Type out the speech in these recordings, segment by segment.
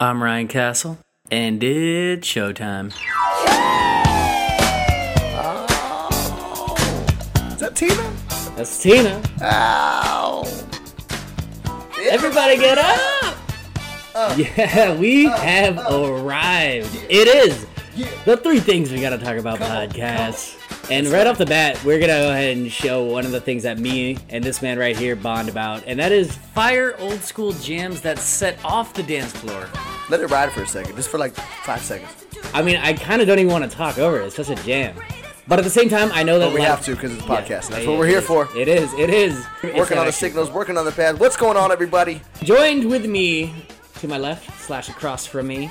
I'm Ryan Castle, and it's showtime. Oh. Is that Tina? That's Tina. Ow. Everybody get up! Yeah, we have arrived. Yeah. It is the three things we gotta talk about podcast. And right off the bat, we're gonna go ahead and show one of the things that me and this man right here bond about, and that is fire old school jams that set off the dance floor. Let it ride for a second, just for like 5 seconds. I mean, I kind of don't even want to talk over it. It's such a jam. But at the same time, I know that... But we have to, because it's a podcast. Yeah, that's what we're here for. It is. It is. Working on the signals, working on the pad. What's going on, everybody? Joined with me, to my left, / across from me,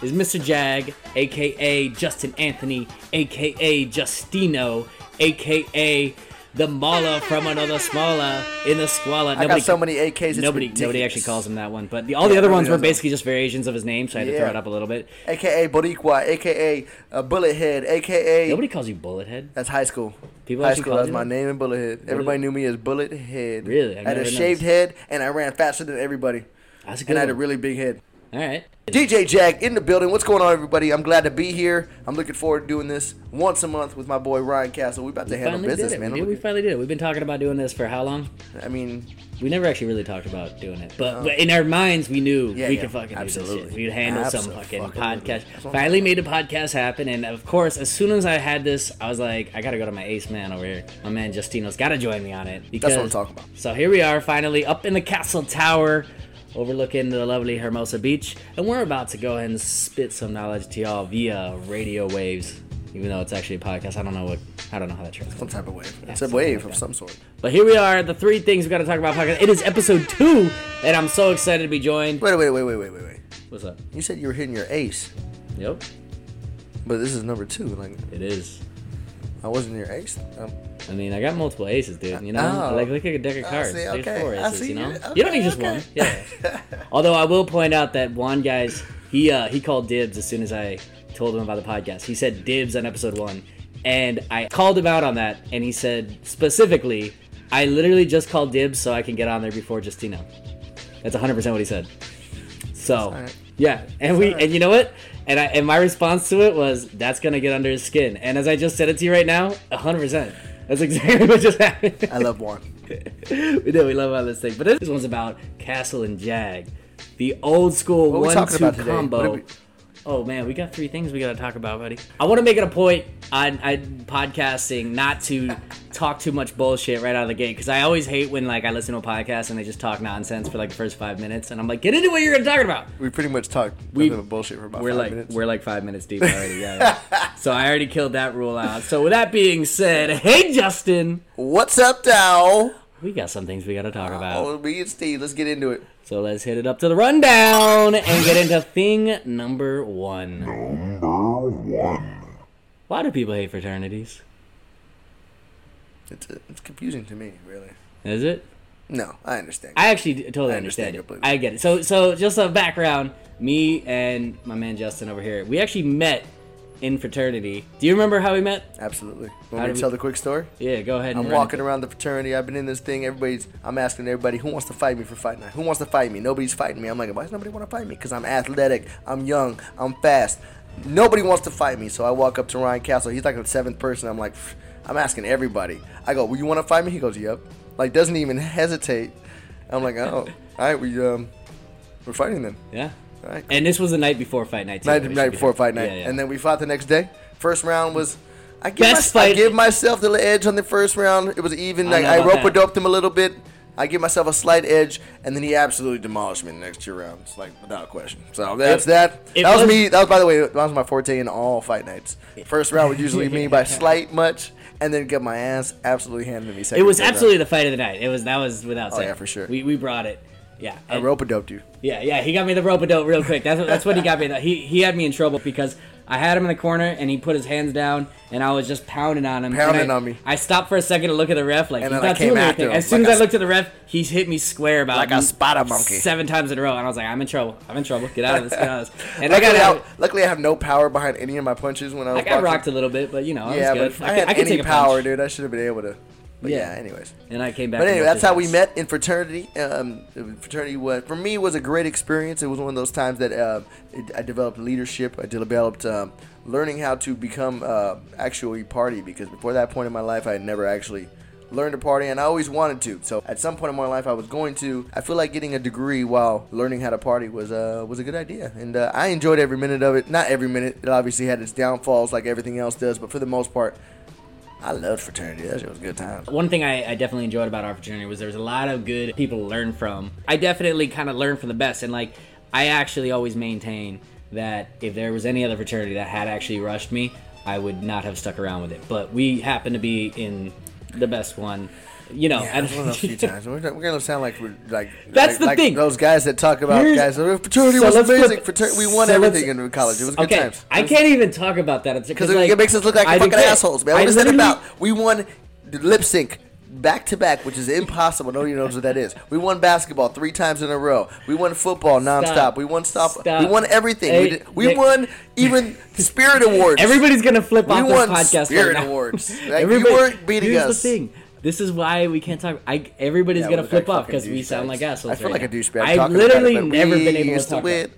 is Mr. Jag, a.k.a. Justin Anthony, a.k.a. Justino, a.k.a. the Mala from another Smala in the Squala. I got so many AKs, it's ridiculous. Nobody actually calls him that one, but the other ones were basically just variations of his name, so I had to throw it up a little bit. AKA Boricua, AKA Bullethead, AKA... Nobody calls you Bullethead? That's high school. People high school, that was my name in Bullethead. Everybody knew me as Bullethead. Really? I had a shaved head, and I ran faster than everybody. That's a good one. And I had a really big head. All right. DJ Jag in the building. What's going on, everybody? I'm glad to be here. I'm looking forward to doing this once a month with my boy Ryan Castle. We're about to handle business, man. We finally did it. We've been talking about doing this for how long? I mean, we never actually really talked about doing it, but in our minds, we knew we could fucking do this shit. We'd handle some fucking podcast. Finally made the podcast happen, and of course, as soon as I had this, I was like, I gotta go to my ace man over here. My man Justino's gotta join me on it. That's what I'm talking about. So here we are, finally up in the Castle Tower, overlooking the lovely Hermosa Beach, and we're about to go ahead and spit some knowledge to y'all via radio waves, even though it's actually a podcast. I don't know how that translates. Some type of wave. It's a wave like of some sort. But here we are, the three things we got to talk about podcast. It is episode 2, and I'm so excited to be joined. Wait. What's up? You said you were hitting your ace. Yep. But this is number 2. Like it is. I wasn't your ace. I mean, I got multiple aces, dude. You know, like look at a deck of cards. See, okay. There's 4 aces. You know, you don't need just one. Yeah. Although I will point out that Juan, guys, he called dibs as soon as I told him about the podcast. He said dibs on episode 1, and I called him out on that. And he said specifically, I literally just called dibs so I can get on there before Justino. That's 100% what he said. So right. Yeah, and and you know what? And my response to it was that's gonna get under his skin. And as I just said it to you right now, 100%. That's exactly what just happened. I love Juan. We love all this thing. But this one's about Castle and Jag, the old school 1-2 combo. Oh man, we got 3 things we gotta talk about, buddy. I want to make it a point on podcasting not to talk too much bullshit right out of the gate, because I always hate when like I listen to a podcast and they just talk nonsense for like the first 5 minutes, and I'm like, get into what you're gonna talk about. We pretty much talked bullshit for about 5 minutes. We're like 5 minutes deep already. Yeah. So I already killed that rule out. So with that being said, hey Justin, what's up, Dow? We got some things we gotta talk about. Oh, me and Steve, let's get into it. So let's hit it up to the rundown and get into thing number 1. Number 1. Why do people hate fraternities? It's confusing to me, really. Is it? No, I understand. I actually totally understand it. I get it. So just a background, me and my man Justin over here, we actually met in fraternity. Do you remember how we met? Absolutely. Want me to tell the quick story? Yeah, go ahead. I'm walking around the fraternity. I've been in this thing. I'm asking everybody, who wants to fight me for fight night? Who wants to fight me? Nobody's fighting me. I'm like, why does nobody want to fight me? Because I'm athletic. I'm young. I'm fast. Nobody wants to fight me. So I walk up to Ryan Castle. He's like the 7th person. I'm like, I'm asking everybody. I go, well, you want to fight me? He goes, yep. Like, doesn't even hesitate. I'm like, oh, all right, we're fighting then. Yeah. Right, cool. And this was the night before fight night. Yeah. And then we fought the next day. First round was, I give myself the edge on the first round. It was even. I rope-a-doped him a little bit. I give myself a slight edge, and then he absolutely demolished me in the next 2 rounds, like without question. So that's that. That was me. That was, by the way, that was my forte in all fight nights. First round was usually me by much, and then get my ass absolutely handed to me. Second, it was absolutely the fight of the night. That was without saying. Oh yeah, for sure. We brought it. Yeah, I rope-a-doped you. Yeah, he got me the rope-a-dope real quick. That's what he got me. He had me in trouble because I had him in the corner and he put his hands down and I was just pounding on him. I stopped for a second to look at the ref, like, and then I came after him. As soon as I looked at the ref, he's hit me square about like a spot-a monkey 7 times in a row, and I was like, I'm in trouble. Get out of this. And luckily, I have no power behind any of my punches when I was. I got rocked a little bit, but you know, I was good. I had any power, dude. I should have been able to. But yeah, anyways. And I came back. But anyway, that's how we met in fraternity. Fraternity was, for me, was a great experience. It was one of those times that I developed leadership. I developed learning how to become actually party, because before that point in my life, I had never actually learned to party, and I always wanted to. So at some point in my life, I was going to. I feel like getting a degree while learning how to party was a good idea, and I enjoyed every minute of it. Not every minute. It obviously had its downfalls, like everything else does, but for the most part, I loved fraternity. That shit was a good time. One thing I definitely enjoyed about our fraternity was there was a lot of good people to learn from. I definitely kind of learned from the best, and like I actually always maintain that if there was any other fraternity that had actually rushed me, I would not have stuck around with it. But we happened to be in the best one. You know, yeah, one of those few times. We're gonna sound like we're like that's like, the like thing. Those guys that talk about guys. Fraternity was amazing. We won everything in college. It was good times. I can't even talk about that because like, it makes us look like fucking assholes, man. What is that about? We won lip sync back to back, which is impossible. Nobody knows what that is. We won basketball 3 times in a row. We won football nonstop. We won We won everything. We won even Spirit Awards. Everybody's gonna flip off this podcast. Spirit Awards. Like, you weren't beating us. Here's the thing. This is why we can't talk. Everybody's gonna flip off because we sound like assholes. I feel like a douchebag. I've literally never been able to talk about it.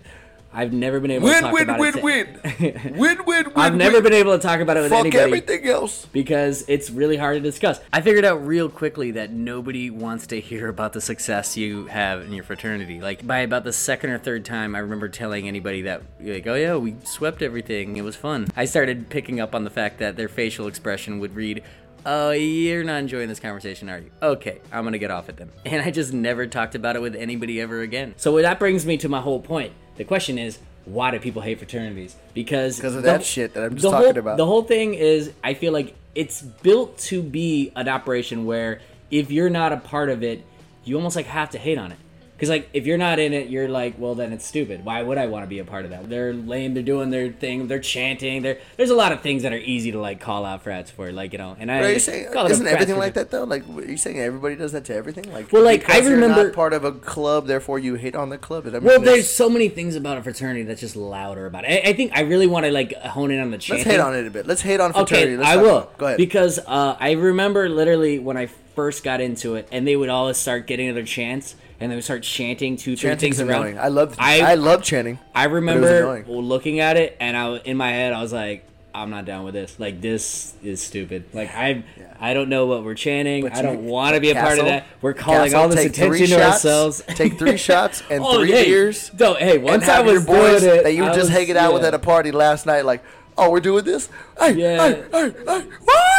I've never been able to talk about it. Win. I've never been able to talk about it with anybody. Fuck everything else. Because it's really hard to discuss. I figured out real quickly that nobody wants to hear about the success you have in your fraternity. Like, by about the 2nd or 3rd time, I remember telling anybody that, like, oh yeah, we swept everything. It was fun. I started picking up on the fact that their facial expression would read, oh, you're not enjoying this conversation, are you? Okay, I'm going to get off it then. And I just never talked about it with anybody ever again. So that brings me to my whole point. The question is, why do people hate fraternities? Because of that shit that I'm just talking about. The whole thing is, I feel like it's built to be an operation where if you're not a part of it, you almost like have to hate on it. Because like if you're not in it, you're like, well, then it's stupid. Why would I want to be a part of that? They're lame. They're doing their thing. They're chanting. There's a lot of things that are easy to like call out frats for, like, you know. And I isn't everything like that though? Like, are you saying everybody does that to everything? Like, well, like I remember you're not part of a club, therefore you hate on the club. Well, there's so many things about a fraternity that's just louder about it. I think I really want to like hone in on the chanting. Let's hate on it a bit. Let's hate on fraternity. Okay, I will. Go ahead. Because I remember literally when I first got into it, and they would always start getting their chants. And they would start chanting 2-3 things around. I love chanting. I remember looking at it, and in my head I was like, I'm not down with this. Like, this is stupid. Like, I don't know what we're chanting. But I don't want to be a part of that. We're calling all this attention to ourselves. Take 3 shots and 3 beers. No, hey, once I was boys doing it, that you were just hanging out with at a party last night, like, oh, we're doing this? Hey, woo!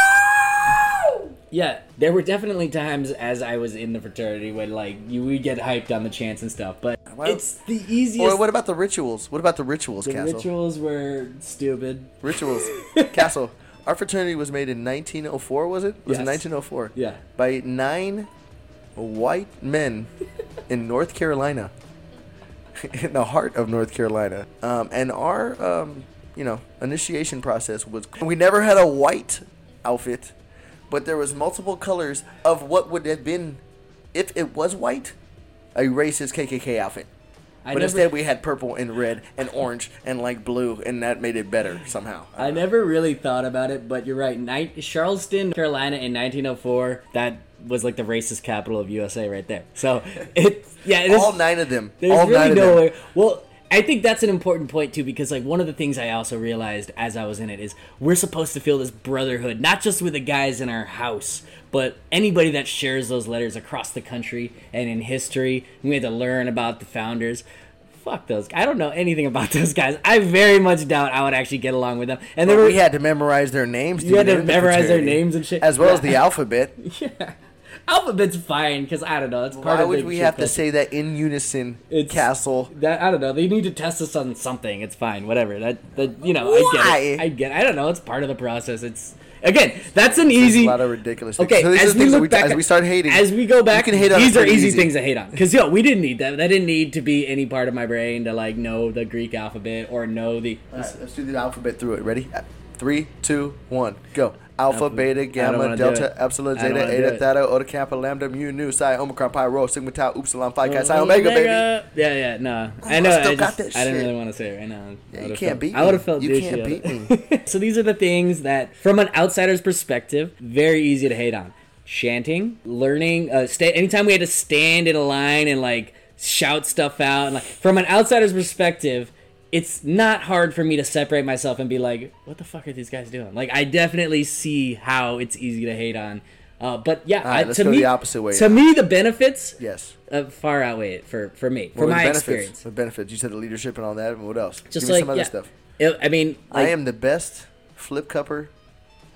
Yeah, there were definitely times as I was in the fraternity when like you would get hyped on the chants and stuff, but it's the easiest. Or what about the rituals? The Castle? Rituals were stupid. Castle. Our fraternity was made in 1904, was it? It was in 1904. Yeah. By 9 white men in North Carolina, in the heart of North Carolina, and our initiation process was we never had a white outfit. But there was multiple colors of what would have been, if it was white, a racist KKK outfit. Instead we had purple and red and orange and like blue, and that made it better somehow. I never really thought about it, but you're right. Charleston, Carolina in 1904, that was like the racist capital of USA right there. So it's all 9 of them. There's all really 9 of no them. Way. Well, I think that's an important point, too, because, like, one of the things I also realized as I was in it is we're supposed to feel this brotherhood, not just with the guys in our house, but anybody that shares those letters across the country and in history. We had to learn about the founders. Fuck those. I don't know anything about those guys. I very much doubt I would actually get along with them. And we had to memorize their names. You had to memorize their names and shit. As well as the alphabet. Yeah. Alphabet's fine, because I don't know. It's part of the. Why would we have to say that in unison, Castle? That, I don't know. They need to test us on something. It's fine. Whatever. I get it. I don't know. It's part of the process. It's again. That's an easy. There's a lot of ridiculous. Things. Okay. So as we look back, as we start hating, as we go back, these are easy things to hate on. Because we didn't need that. That didn't need to be any part of my brain to like know the Greek alphabet or know the. Let's do the alphabet through it. Ready? 3, 2, 1, go. Alpha, beta, gamma, delta, epsilon, zeta, eta, theta, iota, kappa, lambda, mu, nu, psi, omicron, pi, rho, sigma, tau, upsilon, phi, chi, psi, omega, baby. Yeah, no. I know, I didn't really want to say it right now. Yeah, you can't beat me. I would have felt douchey. You can't beat me. So these are the things that, from an outsider's perspective, very easy to hate on. chanting, learning. Anytime we had to stand in a line and like shout stuff out, and like from an outsider's perspective, it's not hard for me to separate myself and be like, what the fuck are these guys doing? Like, I definitely see how it's easy to hate on. But yeah, right, let's go the opposite way. To me, the benefits far outweigh it for me, for my experience. The benefits. You said the leadership and all that, and what else? Just give me some other stuff. I mean, I am the best flip cupper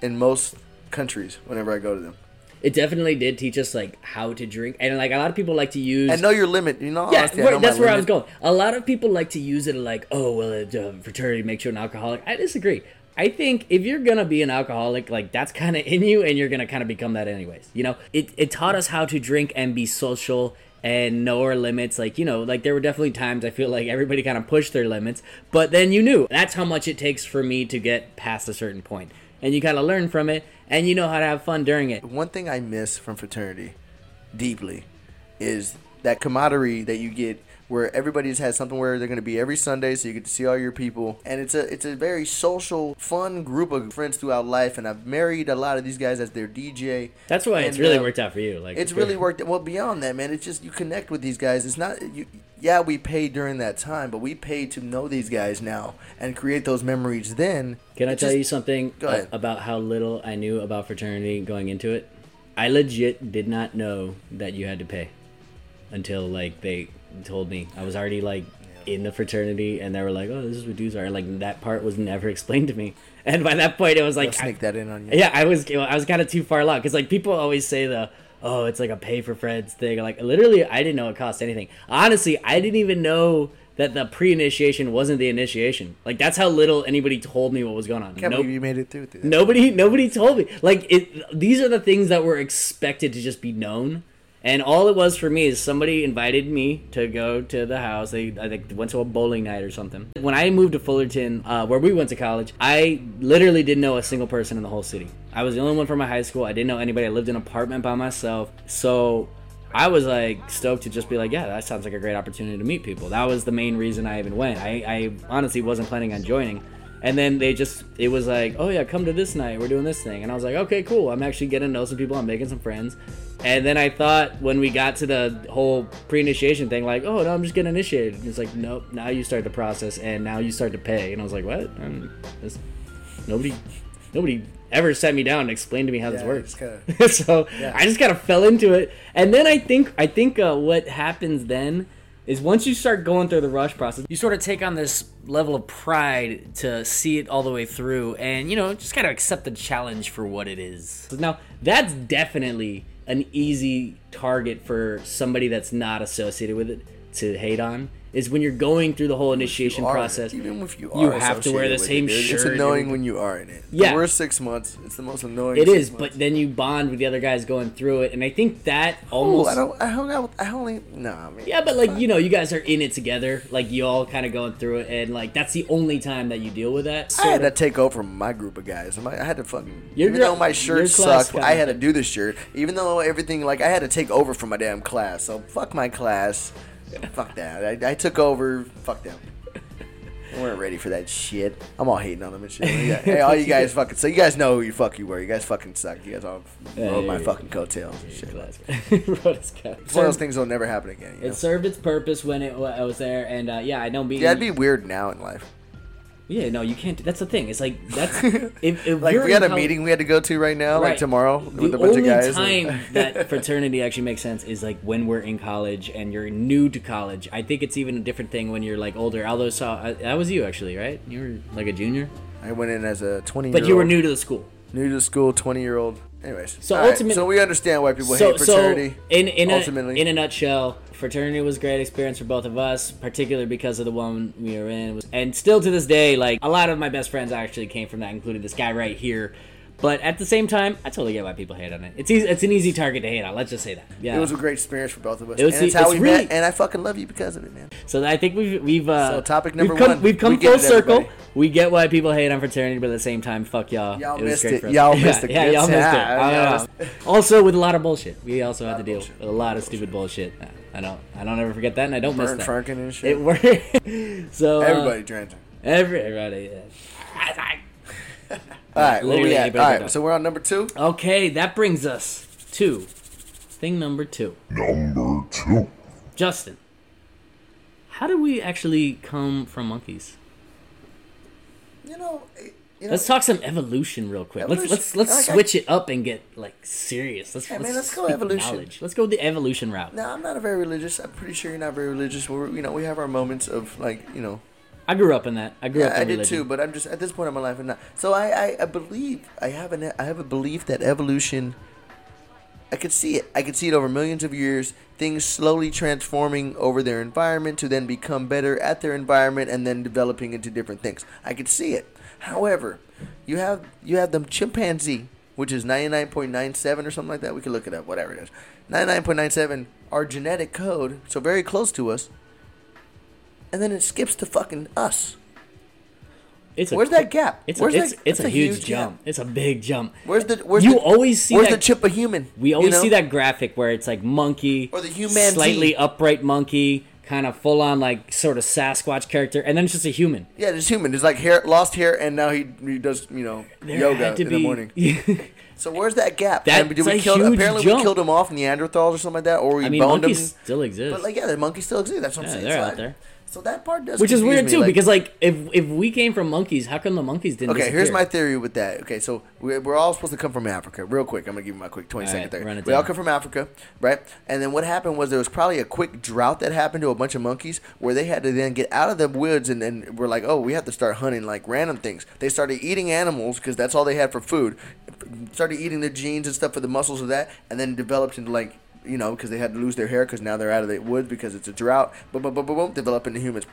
in most countries whenever I go to them. It definitely did teach us like how to drink, and like a lot of people like to use. I know your limit, you know. Yeah, honestly, that's where limit. I was going. A lot of people like to use it like, oh well, fraternity makes you an alcoholic. I disagree. I think if you're gonna be an alcoholic, like that's kind of in you, and you're gonna kind of become that anyways. You know, it taught us how to drink and be social and know our limits. Like, you know, like there were definitely times I feel like everybody kind of pushed their limits, but then you knew that's how much it takes for me to get past a certain point. And you kind of learn from it, and you know how to have fun during it. One thing I miss from fraternity deeply is that camaraderie that you get where everybody's had something where they're going to be every Sunday, so you get to see all your people. And it's a very social, fun group of friends throughout life, and I've married a lot of these guys as their DJ. That's why it's really worked out for you. Like it's really worked out. Well, beyond that, man, it's just you connect with these guys. It's not... Yeah, we paid during that time, but we paid to know these guys now and create those memories then. Can I tell you something about how little I knew about fraternity going into it? I legit did not know that you had to pay until like they told me. I was already like in the fraternity, and they were like, oh, this is what dues are. Like that part was never explained to me. And by that point, it was like... I'll sneak that in on you. Yeah, I was kind of too far along because like people always say the... oh, it's like a pay for friends thing. Like, literally, I didn't know it cost anything. Honestly, I didn't even know that the pre-initiation wasn't the initiation. Like, that's how little anybody told me what was going on. Can't believe you made it through. Nobody told me. Like, these are the things that were expected to just be known. And all it was for me is somebody invited me to go to the house. I think went to a bowling night or something. When I moved to Fullerton, where we went to college, I literally didn't know a single person in the whole city. I was the only one from my high school. I didn't know anybody. I lived in an apartment by myself. So I was like stoked to just be like, yeah, that sounds like a great opportunity to meet people. That was the main reason I even went. I honestly wasn't planning on joining. And then it was like, oh yeah, come to this night, we're doing this thing. And I was like, okay, cool, I'm actually getting to know some people, I'm making some friends. And then I thought when we got to the whole pre-initiation thing, like, oh, no, I'm just getting initiated. And it's like, nope, now you start the process and now you start to pay. And I was like, what? Nobody ever sat me down and explained to me how this works. So yeah. I just kind of fell into it. And then I think what happens then is once you start going through the rush process, you sort of take on this level of pride to see it all the way through and, you know, just kind of accept the challenge for what it is. Now, that's definitely an easy target for somebody that's not associated with it to hate on, is when you're going through the whole initiation process. Even if you are, you have to wear the same shirt. It's annoying when you are in it. Yeah. The worst 6 months. It's the most annoying. It is, but then you bond with the other guys going through it, and I think that almost. Yeah, but like, you know, you guys are in it together. Like you all kind of going through it, and like that's the only time that you deal with that. I had to take over from my group of guys. I had to fucking. Even though my shirt sucked, I had to do this shirt. Even though everything, like, I had to take over from my damn class. So fuck my class. Fuck that. I took over. Fuck them. They weren't ready for that shit. I'm all hating on them and shit. Hey, all you guys fucking... So you guys know who you fuck you were. You guys fucking suck. You guys all rode my fucking coattails and shit. It's one of those things that'll never happen again. You know? It served its purpose when I was there. And I know being... Yeah, it'd be weird now in life. Yeah, no, you can't. That's the thing. It's like that's if like we had a meeting we had to go to right now, like tomorrow, with a bunch of guys. The only time that fraternity actually makes sense is like when we're in college and you're new to college. I think it's even a different thing when you're like older. Although that was you actually, right? You were like a junior. I went in as a 20-year-old. But you were new to the school. 20-year-old. Anyways, so so we understand why people hate fraternity. So in a nutshell, fraternity was a great experience for both of us, particularly because of the one we were in. And still to this day, like a lot of my best friends actually came from that, including this guy right here. But at the same time, I totally get why people hate on it. It's an easy target to hate on. Let's just say that. Yeah, it was a great experience for both of us. It's how we met, and I fucking love you because of it, man. So I think we've topic number one. We've come full circle. Everybody. We get why people hate on fraternity, but at the same time, fuck y'all. Y'all missed it. Also, with a lot of bullshit, we also had to deal with a lot of stupid bullshit. I don't ever forget that, and I don't miss that. Burn, and shit. It worked. So everybody drank. Everybody. Yeah. All right, so we're on number 2. Okay, that brings us two. Thing number two. Number two. Justin, how did we actually come from monkeys? You know, let's talk some evolution real quick. Let's switch it up and get like serious. Let's go evolution. Knowledge. Let's go the evolution route. No, I'm not very religious. I'm pretty sure you're not very religious. We have our moments of I grew up in that. I grew up in religion too, but I'm just at this point in my life I'm not. So I have a belief that evolution. I could see it. I could see it over millions of years, things slowly transforming over their environment to then become better at their environment and then developing into different things. I could see it. However, you have the chimpanzee, which is 99.97 or something like that. We can look it up, whatever it is. 99.97, our genetic code, so very close to us, and then it skips to fucking us. Where's that gap? It's a huge jump. It's a big jump. Where's the chip of human? We always see that graphic where it's like monkey or the human, slightly upright monkey, kind of full on like sort of Sasquatch character, and then it's just a human. Yeah, it's human. It's like lost hair, and now he does yoga in the morning. So where's that gap? Apparently we killed him off, Neanderthals or something like that, or boned him. Monkeys still exist. But the monkeys still exist. That's what I'm saying. They're out there. So that part does, which is weird too, because if we came from monkeys, how come the monkeys didn't? Okay, here's my theory with that. Okay, so we're all supposed to come from Africa. Real quick, I'm gonna give you my quick 20-second theory. We all come from Africa, right? And then what happened was there was probably a quick drought that happened to a bunch of monkeys where they had to then get out of the woods and were like, oh, we have to start hunting like random things. They started eating animals because that's all they had for food. Started eating their genes and stuff for the muscles of that, and then developed into because they had to lose their hair because now they're out of the woods because it's a drought. Boom, boom, boom, boom, boom, develop into humans.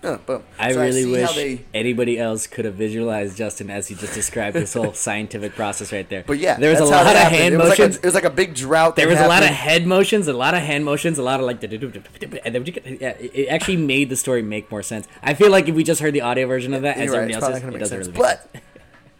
Boom. I really wish anybody else could have visualized Justin as he just described this whole scientific process right there. But yeah, there was a lot of hand motions. It was like a big drought. There was a lot of head motions, and it actually made the story make more sense. I feel like if we just heard the audio version of that as everybody else's, it doesn't really make sense.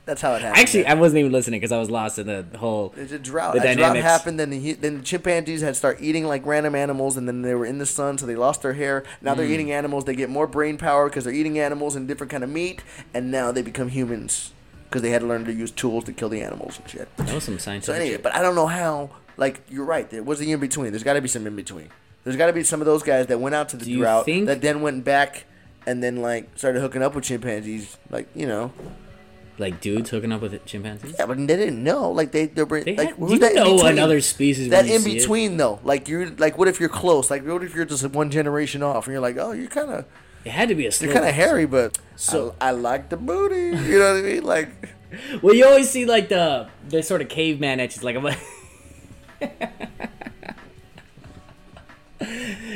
That's how it happened. Actually, I wasn't even listening because I was lost in the whole. It's a drought. The drought happened. Then the chimpanzees had to start eating like random animals, and then they were in the sun, so they lost their hair. Now they're eating animals. They get more brain power because they're eating animals and different kind of meat, and now they become humans because they had to learn to use tools to kill the animals and shit. That was some science. So anyway, but I don't know how. You're right. There was the in between. There's got to be some in between. There's got to be some of those guys that went out to the drought that then went back and then started hooking up with chimpanzees, dudes hooking up with chimpanzees? Yeah, but they didn't know. Another species? That in between though, what if you're close? What if you're just one generation off, and you're like, oh, you're kind of. It had to be a. You're kind of hairy, but so I like the booty. You know what I mean? Well, you always see the sort of caveman etches.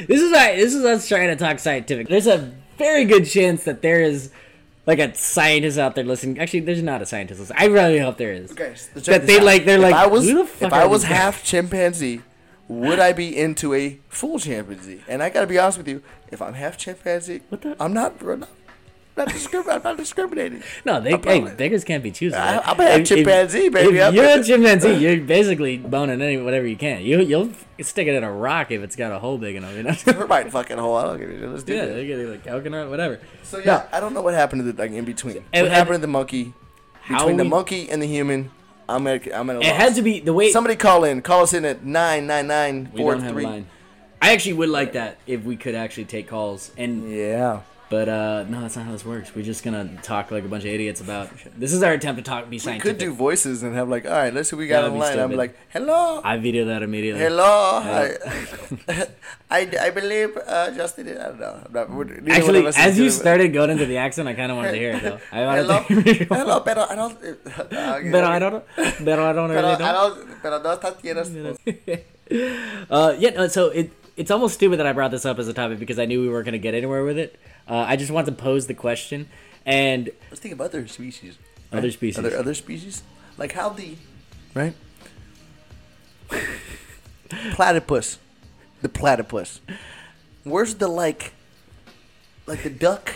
This is us trying to talk scientific. There's a very good chance that there is. A scientist out there listening. Actually, there's not a scientist listening. I really hope there is. Okay. So that they if I was half chimpanzee, would I be into a full chimpanzee? And I gotta be honest with you, if I'm half chimpanzee, I'm not discriminating. No, beggars can't be choosers. Right? I'm a chimpanzee, baby. If you're a chimpanzee, you're basically boning whatever you can. You'll stick it in a rock if it's got a hole big enough. Never mind, fucking hole. I don't give a shit. Let's do that. Yeah, they're coconut, whatever. So yeah, I don't know what happened to the in between. What happened to the monkey? Between the monkey and the human, I'm at a loss. It had to be the way. Somebody call in. Call us in at 999-43. I actually would like that if we could actually take calls and yeah. But no, that's not how this works. We're just gonna talk like a bunch of idiots about. This is our attempt to be scientific. We could do voices and have all right, let's see what we got online. I'm hello. I video that immediately. Hello. I believe Justin. I don't know. Actually, as you started going into the accent, I kind of wanted to hear it though. Hello, pero I don't. So it's almost stupid that I brought this up as a topic because I knew we weren't gonna get anywhere with it. I just want to pose the question, and let's think of other species. Right? Other species, like how the right platypus, Where's the like the duck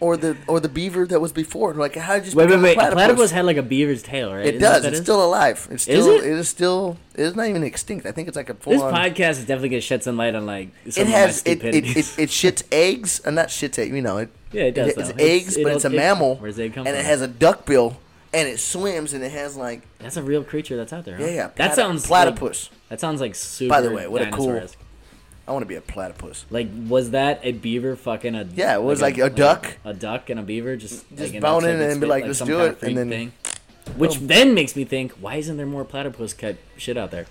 or the beaver that was before? Like how did you wait? Platypus had a beaver's tail, right? It does. It's still alive. It is still. It's not even extinct. I think it's a full. This podcast is definitely gonna shed some light on it shits eggs, and not shits eggs. It does. It's eggs, but it's a mammal. Where's egg come from? And it has a duck bill and it swims, and it has like... That's a real creature that's out there, huh? Yeah, yeah. That sounds... Platypus. Like, that sounds like super dinosaur-esque. By the way, what a cool... I want to be a platypus. Like, was that a beaver fucking a... Yeah, it was like a duck. A duck and a beaver just bone in and be like, let's do it. And then... Thing. Which then makes me think, why isn't there more platypus type shit out there?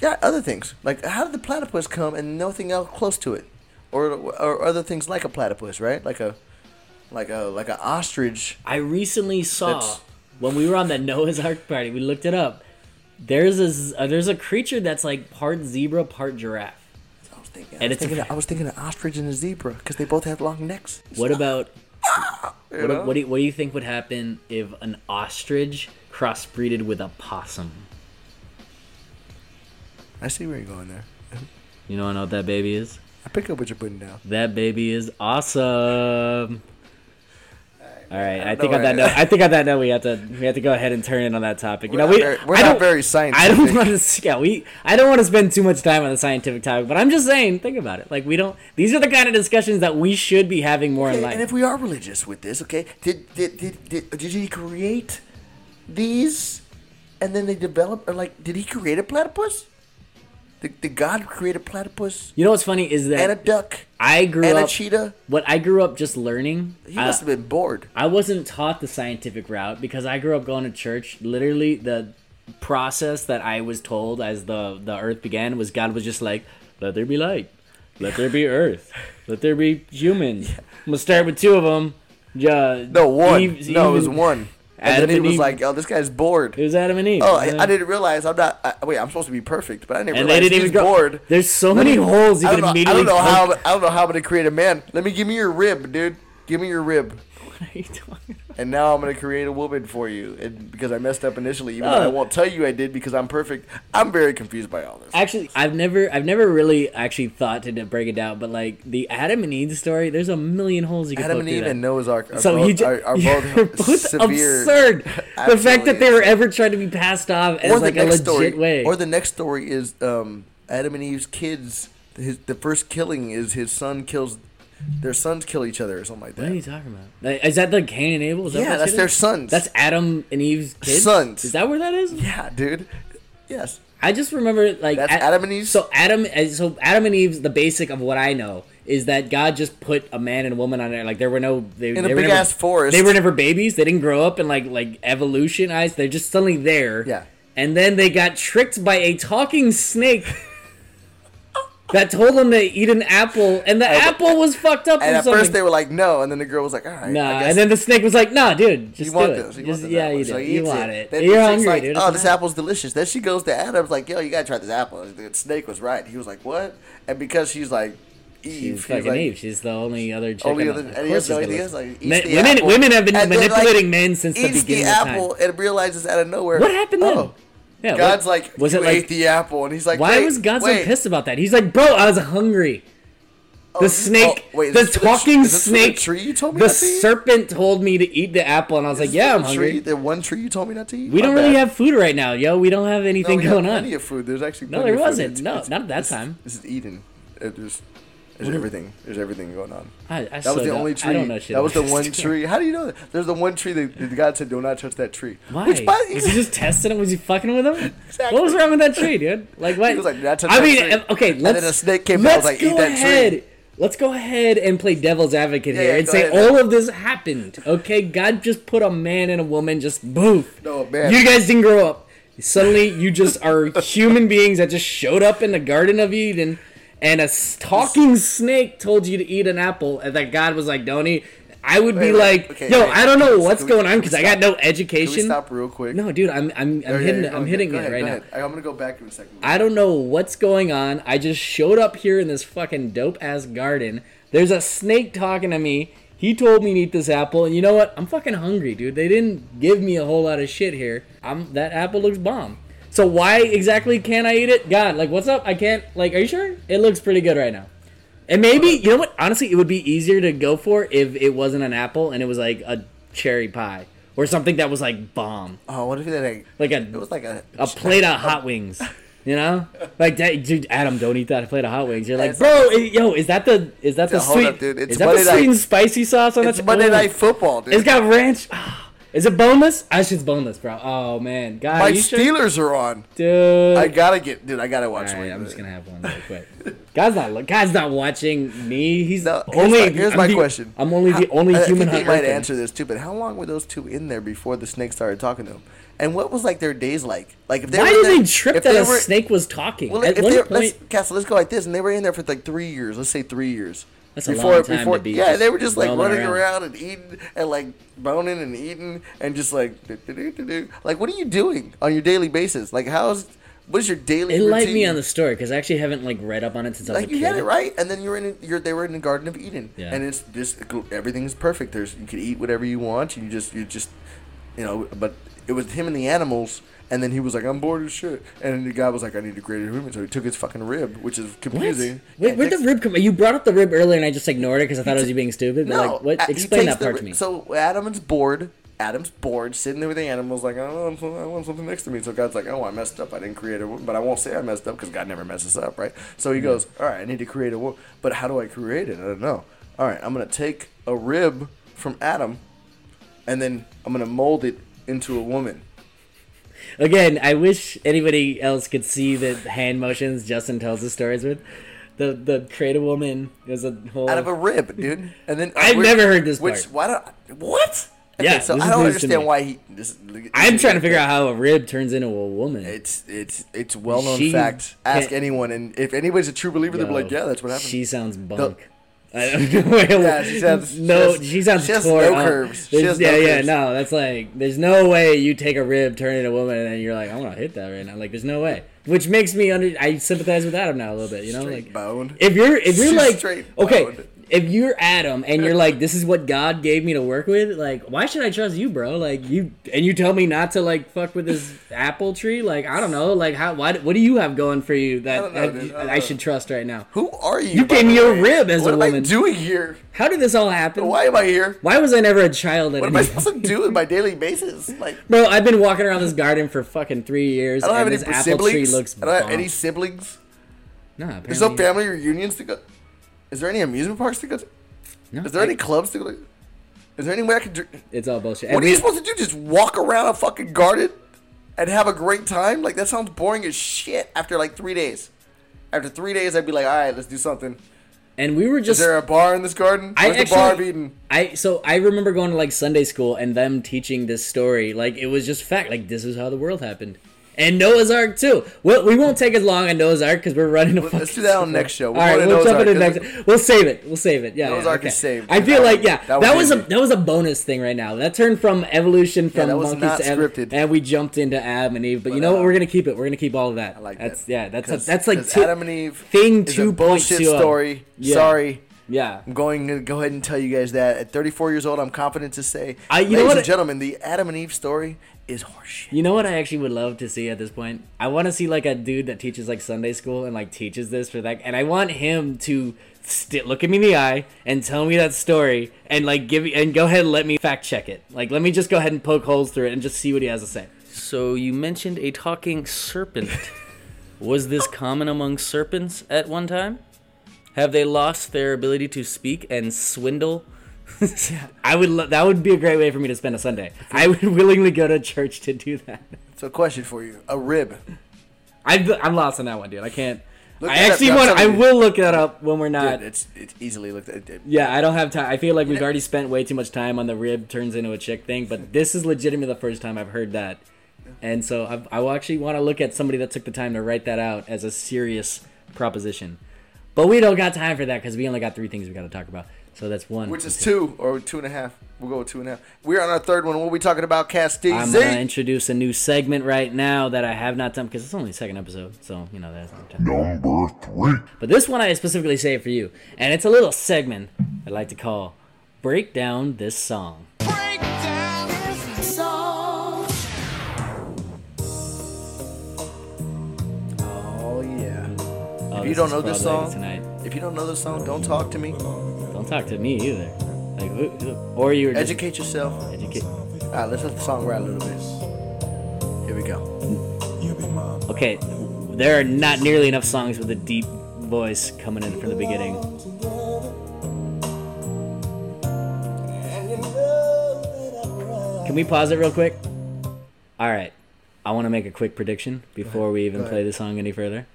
Yeah, other things. Like, how did the platypus come and nothing else close to it? Or other things like a platypus, right? Like a ostrich. I recently saw, when we were on the Noah's Ark party, we looked it up. There's a creature that's like part zebra, part giraffe. I was thinking an ostrich and a zebra because they both have long necks. What do you think would happen if an ostrich crossbreeded with a possum? I see where you're going there. You know what that baby is? I pick up what you're putting down. That baby is awesome. All right, I think on that note, we have to go ahead and turn in on that topic. We're not very scientific. I don't want to spend too much time on the scientific topic, but I'm just saying, think about it. Like, we don't. These are the kind of discussions that we should be having more in life. And if we are religious with this, okay, did he create these, and then they develop? Or like, did he create a platypus? Did God create a platypus? You know what's funny is that... And a duck. And a cheetah. What I grew up just learning... You must have been bored. I wasn't taught the scientific route because I grew up going to church. Literally, the process that I was told as the earth began was God was just like, let there be light. Let there be earth. Let there be humans. Yeah. I'm going to start with two of them. One. It was one. And then he was like, "Oh, this guy's bored." It was Adam and Eve. Oh, I didn't realize I'm not. I'm supposed to be perfect, but I didn't realize he was bored. There's so many holes you can immediately. I don't know how I'm gonna create a man. Let me give me your rib, dude. Give me your rib. What are you talking about? And now I'm gonna create a woman for you, and because I messed up initially, even though I won't tell you I did because I'm perfect. I'm very confused by all this. Actually, I've never really actually thought to break it down, but like the Adam and Eve story, there's a million holes you can. Adam and Eve and Noah's Ark are both severe. Absurd. The fact that they were ever trying to be passed off as like a legit way. Or the next story is Adam and Eve's kids. The first killing is his son kills. Their sons kill each other or something like that. What are you talking about? Is that the Cain and Abel? That's their sons. That's Adam and Eve's kids? Sons. Is that where that is? Yeah, dude. Yes. I just remember like... That's Adam and Eve? So Adam and Eve's, the basic of what I know, is that God just put a man and a woman on there. Like, there were no... In a big-ass forest. They were never babies. They didn't grow up and like evolutionized. They're just suddenly there. Yeah. And then they got tricked by a talking snake... That told them to eat an apple, and the apple was fucked up. And at first they were like, no, and then the girl was like, all right. Nah, and then the snake was like, nah, dude, just do it. You want it. You're hungry, like, dude. Oh, this apple's delicious. Then she goes to Adam's like, yo, you gotta try this apple. And the snake was right. He was like, what? And because she's like, Eve. She's fucking Eve. She's the only other chick. And he has no idea. Women have been manipulating men since the beginning of time. Eats the apple and realizes out of nowhere. What happened then? Yeah, God's like, ate the apple, and he's like, why was God so pissed about that? He's like, bro, I was hungry. The talking snake, tree you told me the serpent told me to eat the apple, and I was like, yeah, I'm hungry. The one tree you told me not to eat? We don't really have food right now, yo. We don't have anything going on. Plenty of food. There's actually plenty of food. No, there wasn't. Not at that time. This is Eden. There's everything. There's everything going on. That was the only tree. I don't know shit. That was the one tree. How do you know that? There's the one tree that God said, do not touch that tree. Why? Was he just testing him? Was he fucking with him? Exactly. What was wrong with that tree, dude? Like, what? He was like, not touch that tree. I mean, okay, let's... And then a snake came out and was like, eat that tree. Let's go ahead and play devil's advocate here and say all of this happened, okay? God just put a man and a woman just, boof. No, man. You guys didn't grow up. Suddenly, you just are human beings that just showed up in the Garden of Eden... And a talking snake told you to eat an apple, and that God was like, don't eat. I would be like, I don't know what's going on because I got no education. Can we stop real quick? No, dude, I'm hitting it right now. I'm going to go back in a second. I don't know what's going on. I just showed up here in this fucking dope-ass garden. There's a snake talking to me. He told me to eat this apple, and you know what? I'm fucking hungry, dude. They didn't give me a whole lot of shit here. That apple looks bomb. So why exactly can't I eat it? God, like, what's up? I can't, like, are you sure? It looks pretty good right now. And maybe, you know what? Honestly, it would be easier to go for if it wasn't an apple and it was, like, a cherry pie. Or something that was, like, bomb. Oh, what if it had a plate of Hot Wings, you know? Like, dude, Adam, don't eat that plate of Hot Wings. You're like, bro, is that the sweet and spicy sauce on that? It's Monday Night Football, dude. It's got ranch. Is it boneless? That shit's boneless, bro. Oh, man. God, my Steelers are on. Dude. I got to watch one. Right, I'm just going to have one real quick. God's not watching me. He's no, only. Here's my question. I'm only the only human. I think might answer this, too, but how long were those two in there before the snake started talking to him? And what was, like, their days like? Like, if they why were did they trip that a snake was talking? Well, let's go like this. And they were in there for, like, 3 years. Let's say 3 years. That's before, a long time before, to be. Yeah, they were just like running around and eating and like boning and eating and just like do. Like, what are you doing on your daily basis? Like, what is your daily? It routine? Light me on the story because I actually haven't like read up on it since I was a kid. Like, you had it right, and then they were in the Garden of Eden, yeah. And it's just everything is perfect. You can eat whatever you want, and you just But it was him and the animals. And then he was like, I'm bored as shit. And the guy was like, I need a greater human. So he took his fucking rib, which is confusing. Wait, where'd the rib come from? You brought up the rib earlier and I just ignored it because I thought it was you being stupid. But no, like, explain that part to me. So Adam's bored, sitting there with the animals, like, I want something next to me. So God's like, oh, I messed up. I didn't create a woman. But I won't say I messed up because God never messes up, right? So he goes, all right, I need to create a woman. But how do I create it? I don't know. All right, I'm going to take a rib from Adam and then I'm going to mold it into a woman. Again, I wish anybody else could see the hand motions Justin tells his stories with. The create a woman is a whole out of a rib, dude. And then I've never heard this part. What? Okay, yeah, so I don't understand why he. I'm trying to figure out how a rib turns into a woman. It's well known fact. Ask anyone, and if anybody's a true believer, they'll be like, yeah, that's what happened. She sounds bunk. I don't know. Yeah, she sounds tore up. Curves. She has no curves. No, that's like, there's no way you take a rib, turn it into a woman, and then you're like, I want to hit that right now. Like, there's no way. Which makes me I sympathize with Adam now a little bit. You know, straight like boned. If you're like, okay, boned. If you're Adam and you're like, this is what God gave me to work with. Like, why should I trust you, bro? Like you tell me not to like fuck with this apple tree. Like, I don't know. Like, how? Why? What do you have going for you that I should trust right now? Who are you? You gave me a rib as a woman. What am I doing here? How did this all happen? Why am I here? Why was I never a child? What am I supposed to do with my daily basis? Like, bro, I've been walking around this garden for fucking 3 years. I don't have any siblings. I don't have any siblings. No, apparently. There's no family reunions to go. Is there any amusement parks to go to? No. Is there any clubs to go to? Is there any way I can... It's all bullshit. What are you supposed to do? Just walk around a fucking garden and have a great time? Like, that sounds boring as shit after, like, 3 days. After 3 days, I'd be like, all right, let's do something. And we were just... Is there a bar in this garden? Where's the bar of Eden? So I remember going to, like, Sunday school and them teaching this story. Like, it was just fact. Like, this is how the world happened. And Noah's Ark, too. Well, we won't take as long on Noah's Ark because we're running a fucking... Let's do that on next show. All right, we'll jump into next... We'll save it. Yeah, Noah's Ark is saved. I feel like, yeah, that was a bonus thing right now. That turned from evolution from monkeys to... scripted. And we jumped into Adam and Eve. But you know what? We're going to keep it. We're going to keep all of that. I like that. Yeah, that's like... Adam and Eve thing is a bullshit story. Yeah. Sorry. Yeah. I'm going to go ahead and tell you guys that. At 34 years old, I'm confident to say, ladies and gentlemen, the Adam and Eve story... is horseshit. You know what I actually would love to see at this point? I want to see like a dude that teaches like Sunday school and like teaches this for that, and I want him to look at me in the eye and tell me that story and like give me and go ahead and let me fact check it. Like let me just go ahead and poke holes through it and just see what he has to say. So you mentioned a talking serpent. Was this common among serpents at one time? Have they lost their ability to speak and swindle? I would. That would be a great way for me to spend a Sunday. I would willingly go to church to do that. So, question for you: a rib. I'm lost on that one, dude. I can't. I will look that up when we're not. Dude, it's easily looked at. Yeah, I don't have time. I feel like we've already spent way too much time on the rib turns into a chick thing. But this is legitimately the first time I've heard that, and so I actually want to look at somebody that took the time to write that out as a serious proposition. But we don't got time for that because we only got 3 things we got to talk about. So that's 1. Which is 2 or 2.5. We'll go with 2.5. We're on our 3rd one. What are we talking about, Castile? I'm going to introduce a new segment right now that I have not done because it's only the 2nd episode. So, that's number 3. But this one I specifically saved for you. And it's a little segment I'd like to call Break Down This Song. Break down this song. Oh, yeah. Oh, if you don't know this song, don't talk to me. Don't talk to me either. Or you were just... Educate yourself. All right, let's let the song ride a little bit. Here we go. Okay, there are not nearly enough songs with a deep voice coming in from the beginning. Can we pause it real quick? All right. I want to make a quick prediction before we even play the song any further.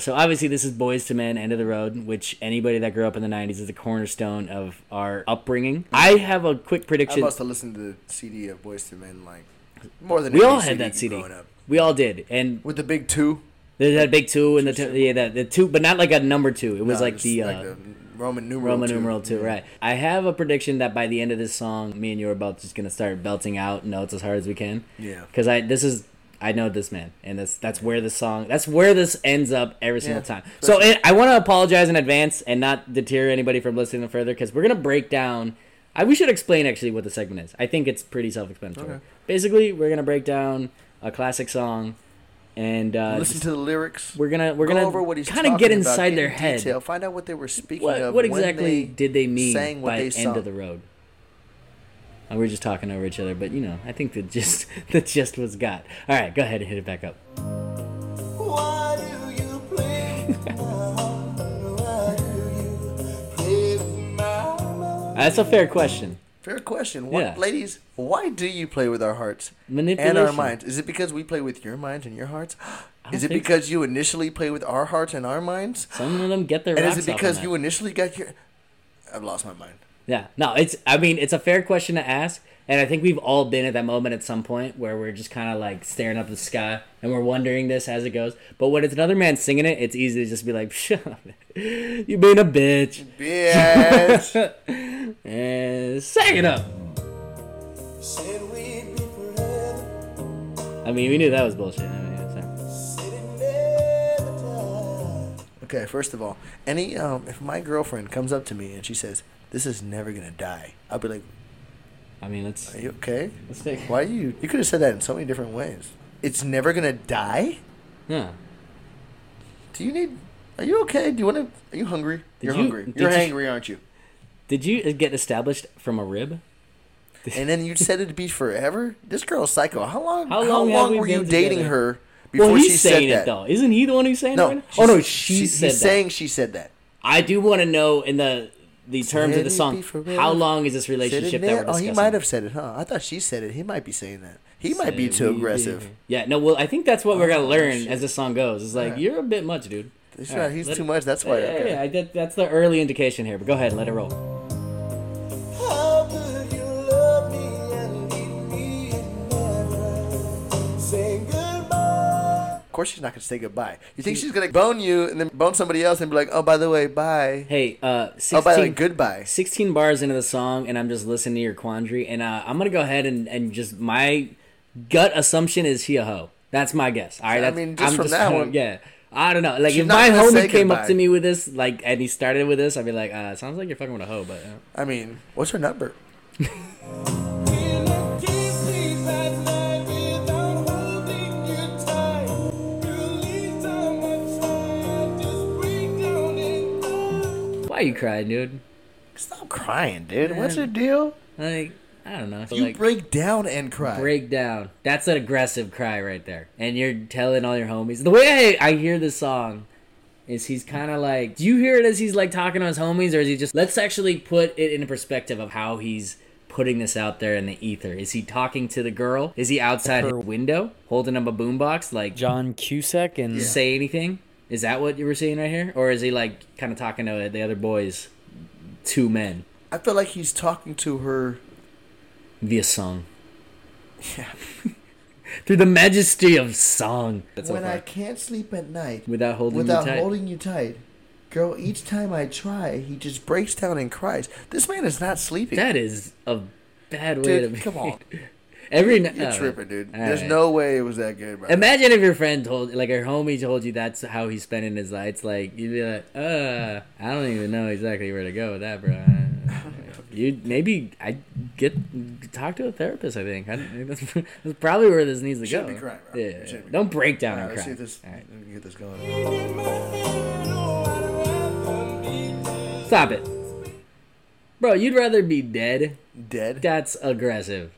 So obviously this is Boyz II Men, End of the Road, which anybody that grew up in the 90s is the cornerstone of our upbringing. I have a quick prediction. I must have listened to the CD of Boyz II Men like more than we all had that CD. Growing up. We all did. And with the big two. There's that big two and the two, but not like a number two. It was the Roman numeral two, yeah. Right. I have a prediction that by the end of this song, me and you are both just gonna start belting out notes as hard as we can. Yeah. Because I know this man, and that's where this ends up every single time. So I want to apologize in advance and not deter anybody from listening further, because we're gonna break down. We should explain actually what the segment is. I think it's pretty self-explanatory. Okay. Basically, we're gonna break down a classic song. And listen to the lyrics. We're gonna over what he's kind of get inside their head. Detail, find out what they were speaking of. What exactly did they mean by end of the road? And we're just talking over each other, but I think that just was got. All right, go ahead and hit it back up. Why do you play with my heart? Why do you play with my mind? That's a fair question. Fair question. What, ladies, why do you play with our hearts and our minds? Is it because we play with your minds and your hearts? Is it because you initially play with our hearts and our minds? Some of them get their rocks off. And is it because you initially got your... I've lost my mind. Yeah. No, it's a fair question to ask. And I think we've all been at that moment at some point where we're just kind of like staring up the sky and we're wondering this as it goes. But when it's another man singing it, it's easy to just be like, shut up. You being a bitch. Bitch. And sing it up. I mean, we knew that was bullshit. Okay, first of all, if my girlfriend comes up to me and she says, "This is never gonna die," I'll be like, are you okay? Why are you? You could have said that in so many different ways. It's never gonna die. Yeah. Are you okay? Are you hungry? You're hungry. You're hangry, aren't you? Did you get established from a rib? And then you said it'd be forever? This girl's psycho. How long were you dating her before she said that? Well, he's saying it, though. Isn't he the one who's saying that? Oh, no, she said that. He's saying she said that. I do want to know in the terms of the song, how long is this relationship that we're discussing? Oh, he might have said it, huh? I thought she said it. He might be saying that. He might be too aggressive. Yeah, no, well, I think that's what we're going to learn as the song goes. It's like, you're a bit much, dude. He's too much. That's why. Okay. That's the early indication here. But go ahead and let it roll. How could you love me and leave me and never say goodbye? Of course, she's not gonna say goodbye. You think she's gonna bone you and then bone somebody else and be like, "Oh, by the way, bye." Hey, 16. Oh, by the way, goodbye. 16 bars into the song, and I'm just listening to your quandary, and I'm gonna go ahead and just my gut assumption is he a hoe. That's my guess. All right, I mean, just from that one, yeah. I don't know. Like, she's if my homie came up to me with this, like, and he started with this, I'd be like, sounds like you're fucking with a hoe, but... Yeah. I mean, what's her number? Why are you crying, dude? Stop crying, dude. Man. What's your deal? Like... I don't know. So you break down and cry. Break down. That's an aggressive cry right there. And you're telling all your homies. The way I hear this song is he's kind of like... Do you hear it as he's like talking to his homies? Or is he just... Let's actually put it in perspective of how he's putting this out there in the ether. Is he talking to the girl? Is he outside her window holding up a boombox like... John Cusack and... Say anything? Is that what you were seeing right here? Or is he like kind of talking to the other boys? Two men. I feel like he's talking to her... via song. Yeah. Through the majesty of song. That's when I can't sleep at night. Without holding you tight. Girl, each time I try, he just breaks down and cries. This man is not sleeping. That is a bad way to be. Come on. You're tripping, dude. There's no way it was that good, bro. Imagine if your friend told, like, your homie told you that's how he's spending his life. It's like, you'd be like, I don't even know exactly where to go with that, bro. Talk to a therapist. I think that's probably where this needs to go. Be crying, bro. Yeah, be don't break down and cry. Let me get this going. Stop it, bro. You'd rather be dead. Dead. That's aggressive.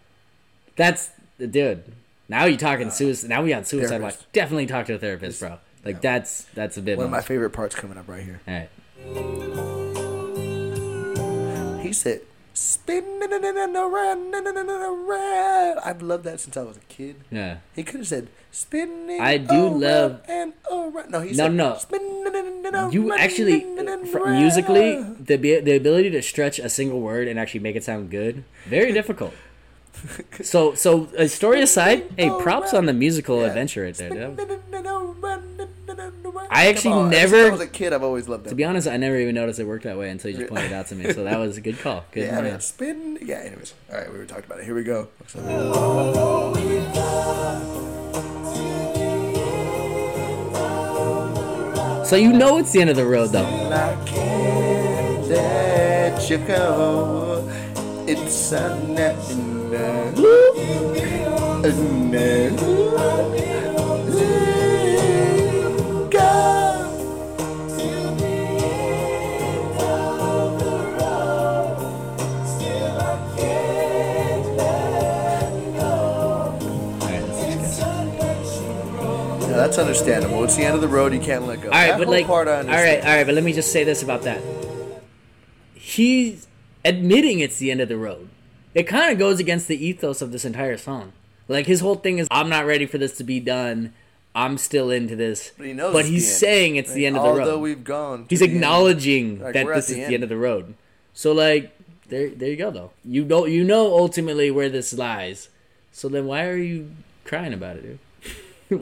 That's dude. Now you're talking suicide. Now we on suicide watch. Definitely talk to a therapist, bro. Like that's a bit. One of my favorite parts coming up right here. All right. He said, spinning around, around. I've loved that since I was a kid. Yeah. He could have said spinning. I do love and around. No, he said no. Spinning. You actually musically the ability to stretch a single word and actually make it sound good, very difficult. So a story aside, hey, props on the musical adventure right there. I actually never. Since I was a kid, I've always loved that. To be honest, I never even noticed it worked that way until you just pointed it out to me. So that was a good call. Good man. Spin. Yeah. Anyways, all right, we were talking about it. Here we go. So you know it's the end of the road, though. I can't let you go. It's that's understandable. It's the end of the road. You can't let go. All right, but let me just say this about that. He's admitting it's the end of the road. It kind of goes against the ethos of this entire song. Like his whole thing is, I'm not ready for this to be done. I'm still into this. But he knows. But he's saying it's the end of the road. Although we've gone, he's acknowledging that this is the end of the road. So like, there you go. Though you know ultimately where this lies. So then why are you crying about it, dude?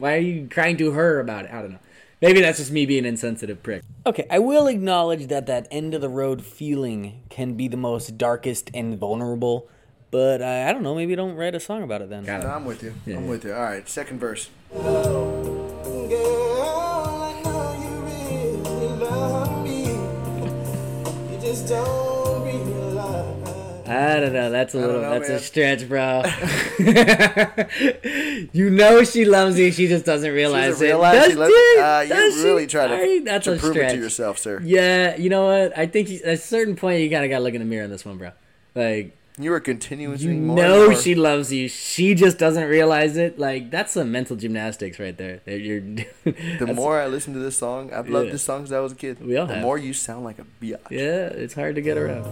Why are you crying to her about it? I don't know. Maybe that's just me being an insensitive prick. Okay, I will acknowledge that end of the road feeling can be the most darkest and vulnerable, but I don't know. Maybe don't write a song about it then. No, I'm with you. Yeah. I'm with you. All right, second verse. I don't know. That's a little. That's man. A stretch, bro. You know she loves you. She just doesn't realize it. You really try to prove it to yourself, sir. Yeah, you know what? I think at a certain point you gotta look in the mirror on this one, bro. Like you are continuously. You know she loves you. She just doesn't realize it. Like that's some mental gymnastics right there. The more I listen to this song, I've loved this song since I was a kid. We all have. The more you sound like a biatch. Yeah, it's hard to get around.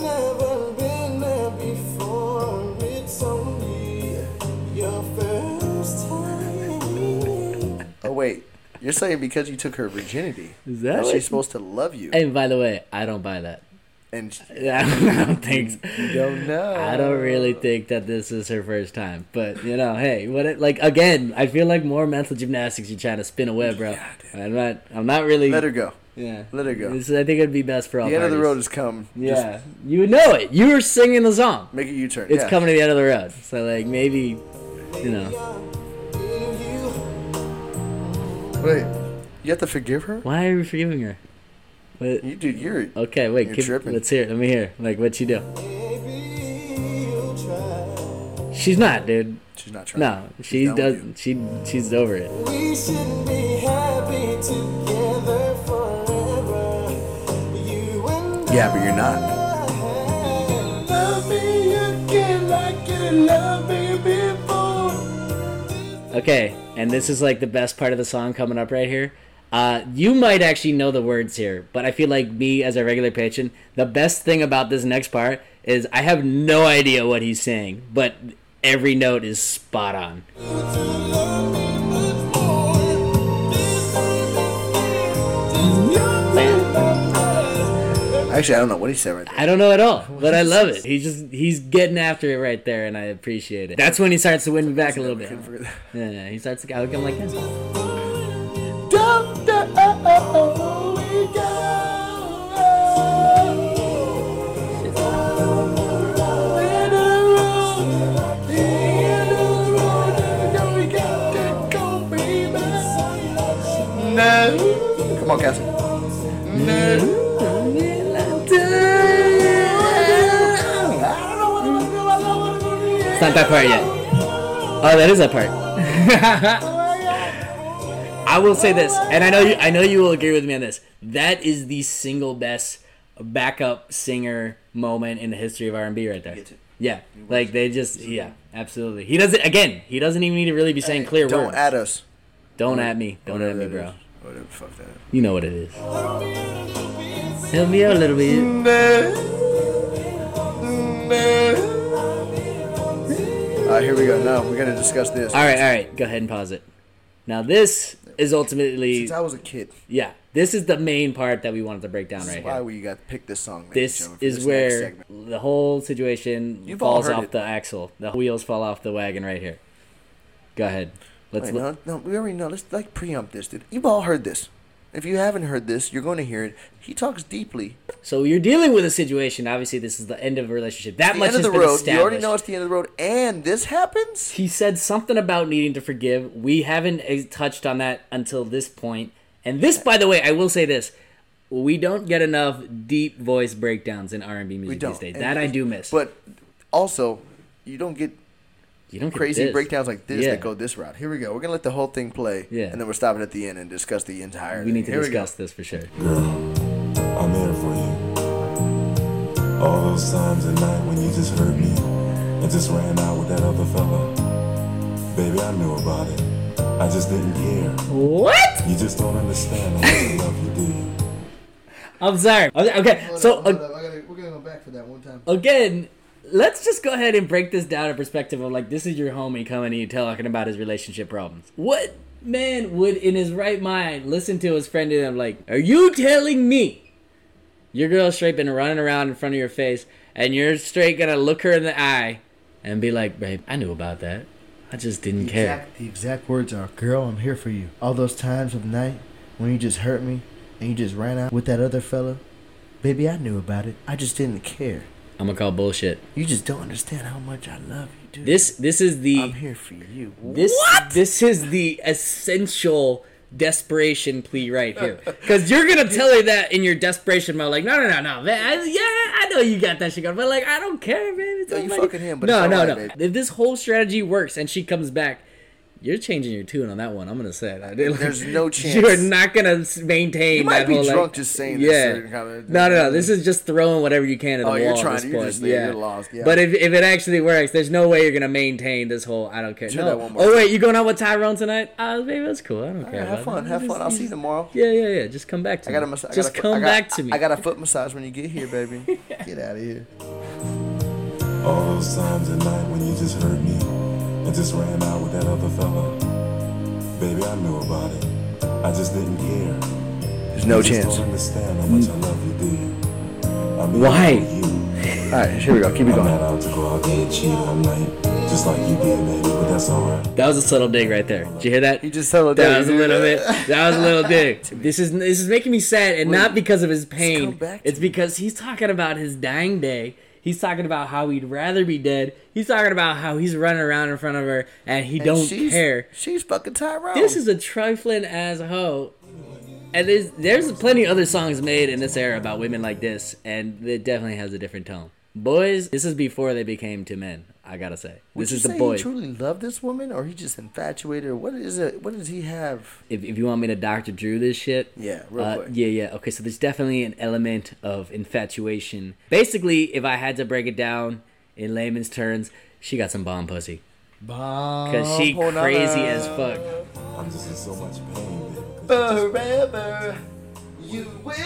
Never been there before, it's only your first time. Oh wait, you're saying because you took her virginity, is that she's supposed to love you? And by the way, I don't buy that. And I don't think you don't know. I don't really think that this is her first time. But you know, hey, again? I feel like more mental gymnastics. You're trying to spin a web, bro. Yeah, I'm not really. Let her go. Yeah, let her go. This, I think it'd be best for all parties. The end of the road has come. Yeah, just, you know it. You were singing the song. Make a U-turn. It's coming to the end of the road. So like maybe, you know. Wait, you have to forgive her? Why are we forgiving her? What? You dude, you're okay. Wait, you're tripping. Let's hear it. Let me hear. Like what you do. She's not, dude. She's not trying. No, she doesn't. She's over it. We should be happy together. Yeah, but you're not. Okay, and this is like the best part of the song coming up right here. You might actually know the words here, but I feel like me as a regular patron, the best thing about this next part is I have no idea what he's saying, but every note is spot on. Actually, I don't know what he said right there. I don't know at all, but I love it. He's getting after it right there, and I appreciate it. That's when he starts to win me back a little bit. Yeah, he starts to go like this. No. Come on, Cassie. No. It's not that part yet. Oh, that is that part. I will say this, and I know you will agree with me on this. That is the single best backup singer moment in the history of R&B right there. Yeah, like they just, yeah, absolutely. He doesn't, again, he doesn't even need to really be saying clear words. Don't at us. Don't at me. Don't at me, bro. Whatever, fuck that. You know what it is. Help me out a little bit. man. All right, here we go. Now, we're going to discuss this. All right. Go ahead and pause it. Now, this is ultimately... Since I was a kid. Yeah. This is the main part that we wanted to break down right here. This is why we got to pick this song. This is where the whole situation falls off the axle. The wheels fall off the wagon right here. Go ahead. Let's look. No, we already know. Let's like preempt this, dude. You've all heard this. If you haven't heard this, you're going to hear it. He talks deeply. So you're dealing with a situation. Obviously, this is the end of a relationship. That much has been established. You already know it's the end of the road, and this happens? He said something about needing to forgive. We haven't touched on that until this point. And this, by the way, I will say this. We don't get enough deep voice breakdowns in R&B music these days. That I do miss. But also, you don't get crazy breakdowns like this that go this route. Here we go. We're going to let the whole thing play. Yeah. And then we're stopping at the end and discuss the entire thing. We need to discuss this for sure. Girl, I'm there for you. All those times at night when you just heard me and just ran out with that other fella. Baby, I knew about it. I just didn't care. What? You just don't understand how much I love you, do you? I'm sorry. Okay. We're going to go back for that one time. Again... Let's just go ahead and break this down in perspective of, like, this is your homie coming and you talking about his relationship problems. What man would, in his right mind, listen to his friend and I'm like, are you telling me your girl's straight been running around in front of your face and you're straight gonna look her in the eye and be like, babe, I knew about that. I just didn't care. The exact words are, girl, I'm here for you. All those times of night when you just hurt me and you just ran out with that other fella, baby, I knew about it. I just didn't care. I'm gonna call bullshit. You just don't understand how much I love you, dude. This is the... I'm here for you. What? This is the essential desperation plea right here. Because you're gonna tell her that in your desperation mode, like, no, man. I know you got that shit going, but, like, I don't care, man. It's no, you fucking him, but no. Babe. If this whole strategy works and she comes back, you're changing your tune on that one. I'm gonna say it. There's no chance. You're not gonna maintain. You might that be whole, drunk, like, just saying this. Yeah. Kind of, no. This is just throwing whatever you can at the wall. You're trying. At this point. You're lost. Yeah. But if it actually works, there's no way you're gonna maintain this whole. I don't care. No. Oh wait, you going out with Tyrone tonight? Oh, baby, that's cool. I don't care. Right, have fun. I'll see you tomorrow. Yeah. Just come back to me. I got a massage. Just come back to me. I got a foot massage when you get here, baby. Get out of here. All those times at night when you just hurt me. I just ran out with that other fella. Baby, I knew about it. I just didn't care. There's no chance. I just don't understand how much I love you, do you? I mean, why? You. All right, here we go. Keep it going. I'm not out to go out there and cheat all night, just like you did, baby. But that's all right. That was a subtle dig right there. Did you hear that? He just subtle dig. That was a little dig. This is making me sad, and not because of his pain. It's because he's talking about his dying day. He's talking about how he'd rather be dead. He's talking about how he's running around in front of her and don't care. She's fucking Tyrone. This is a trifling ass hoe. And there's plenty of other songs made in this era about women like this, and it definitely has a different tone. Boyz, this is before they became two men, I gotta say. This is the Boyz. Would you say he truly loved this woman, or he just infatuated her? What is it? What does he have? If you want me to Dr. Drew this shit. Yeah, real quick. Yeah. Okay, so there's definitely an element of infatuation. Basically, if I had to break it down in layman's terms, she got some bomb pussy. Bomb. Because she crazy as fuck. I'm just in so much pain. Forever, you win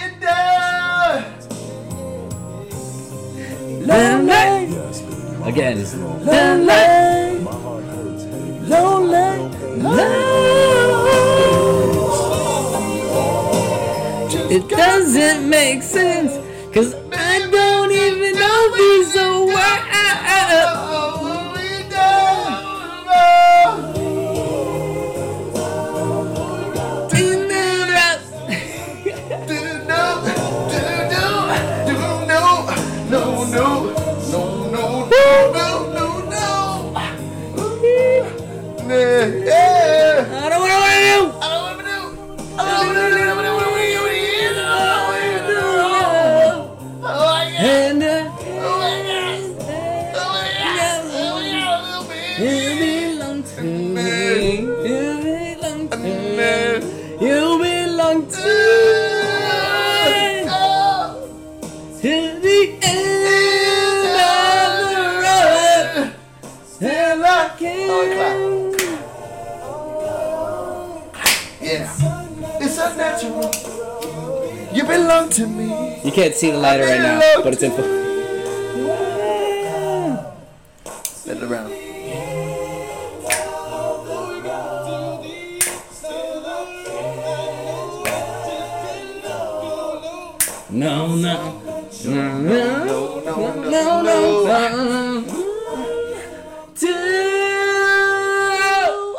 Lonely. Again. Lonely. Lonely. It doesn't make sense, cause I don't even know me, so why you belong to me. You can't see the lighter right now, but it's in. the ground. No, no. No, no, no, no, no, no, no, no.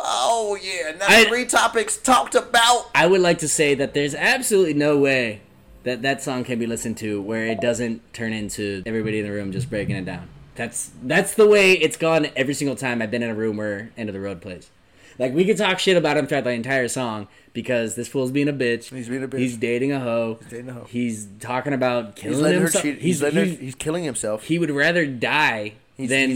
Oh, yeah. Now three topics talked about. I would like to say that there's absolutely no way that that song can be listened to where it doesn't turn into everybody in the room just breaking it down. That's the way it's gone every single time I've been in a room where End of the Road plays. Like, we could talk shit about him throughout the entire song because this fool's being a bitch. He's being a bitch. He's dating a hoe. He's talking about killing himself. He's killing himself. He would rather die than...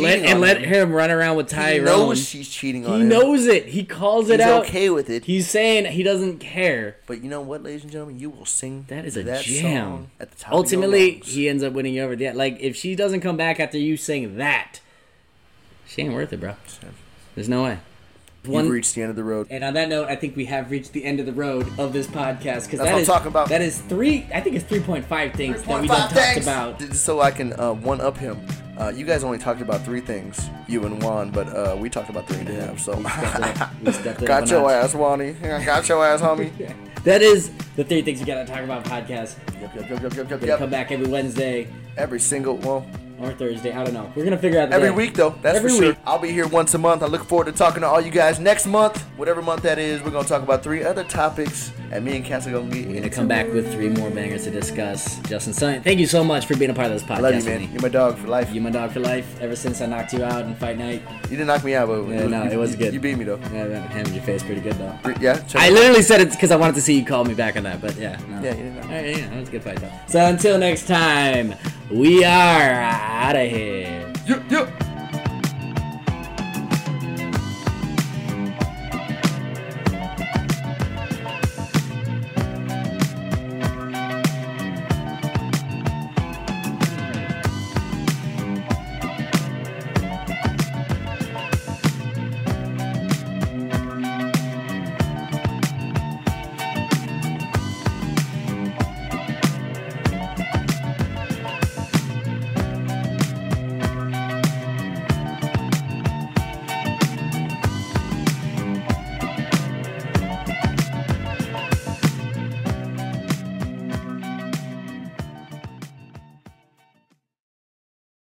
let him run around with Tyrone. He knows she's cheating on him. He knows it. He calls it out. He's okay with it. He's saying he doesn't care. But you know what, ladies and gentlemen? You will sing that is a that jam. Song at the top Ultimately, of your lungs. He ends up winning you over. Yeah, like, if she doesn't come back after you sing that, she ain't worth it, bro. There's no way. We've reached the end of the road. And on that note, I think we have reached the end of the road of this podcast. Because that's what I'm talking about. That is three, I think it's 3.5 things that we don't talk about. Just so I can one-up him. You guys only talked about three things, you and Juan, but we talked about 3.5. So, got your ass, Juanie. Got your ass, homie. That is the three things you got to talk about podcast. Yep. Come back every Wednesday. Every single one. Or Thursday, I don't know. We're going to figure out every week, though. That's every for sure. Week. I'll be here once a month. I look forward to talking to all you guys next month. Whatever month that is, we're going to talk about three other topics. And me and Cass are going to be... We're going to come back with three more bangers to discuss. Justin, son, thank you so much for being a part of this podcast. I love you, man. You're my dog for life. Ever since I knocked you out in fight night. You didn't knock me out, but... it was good. You beat me, though. Yeah, hammered your face pretty good, though. Yeah? I literally said it because I wanted to see you call me back on that, but yeah. No. Yeah, you didn't know. All right, yeah, it was a good fight, though. So until next time... We are out of here. Yep.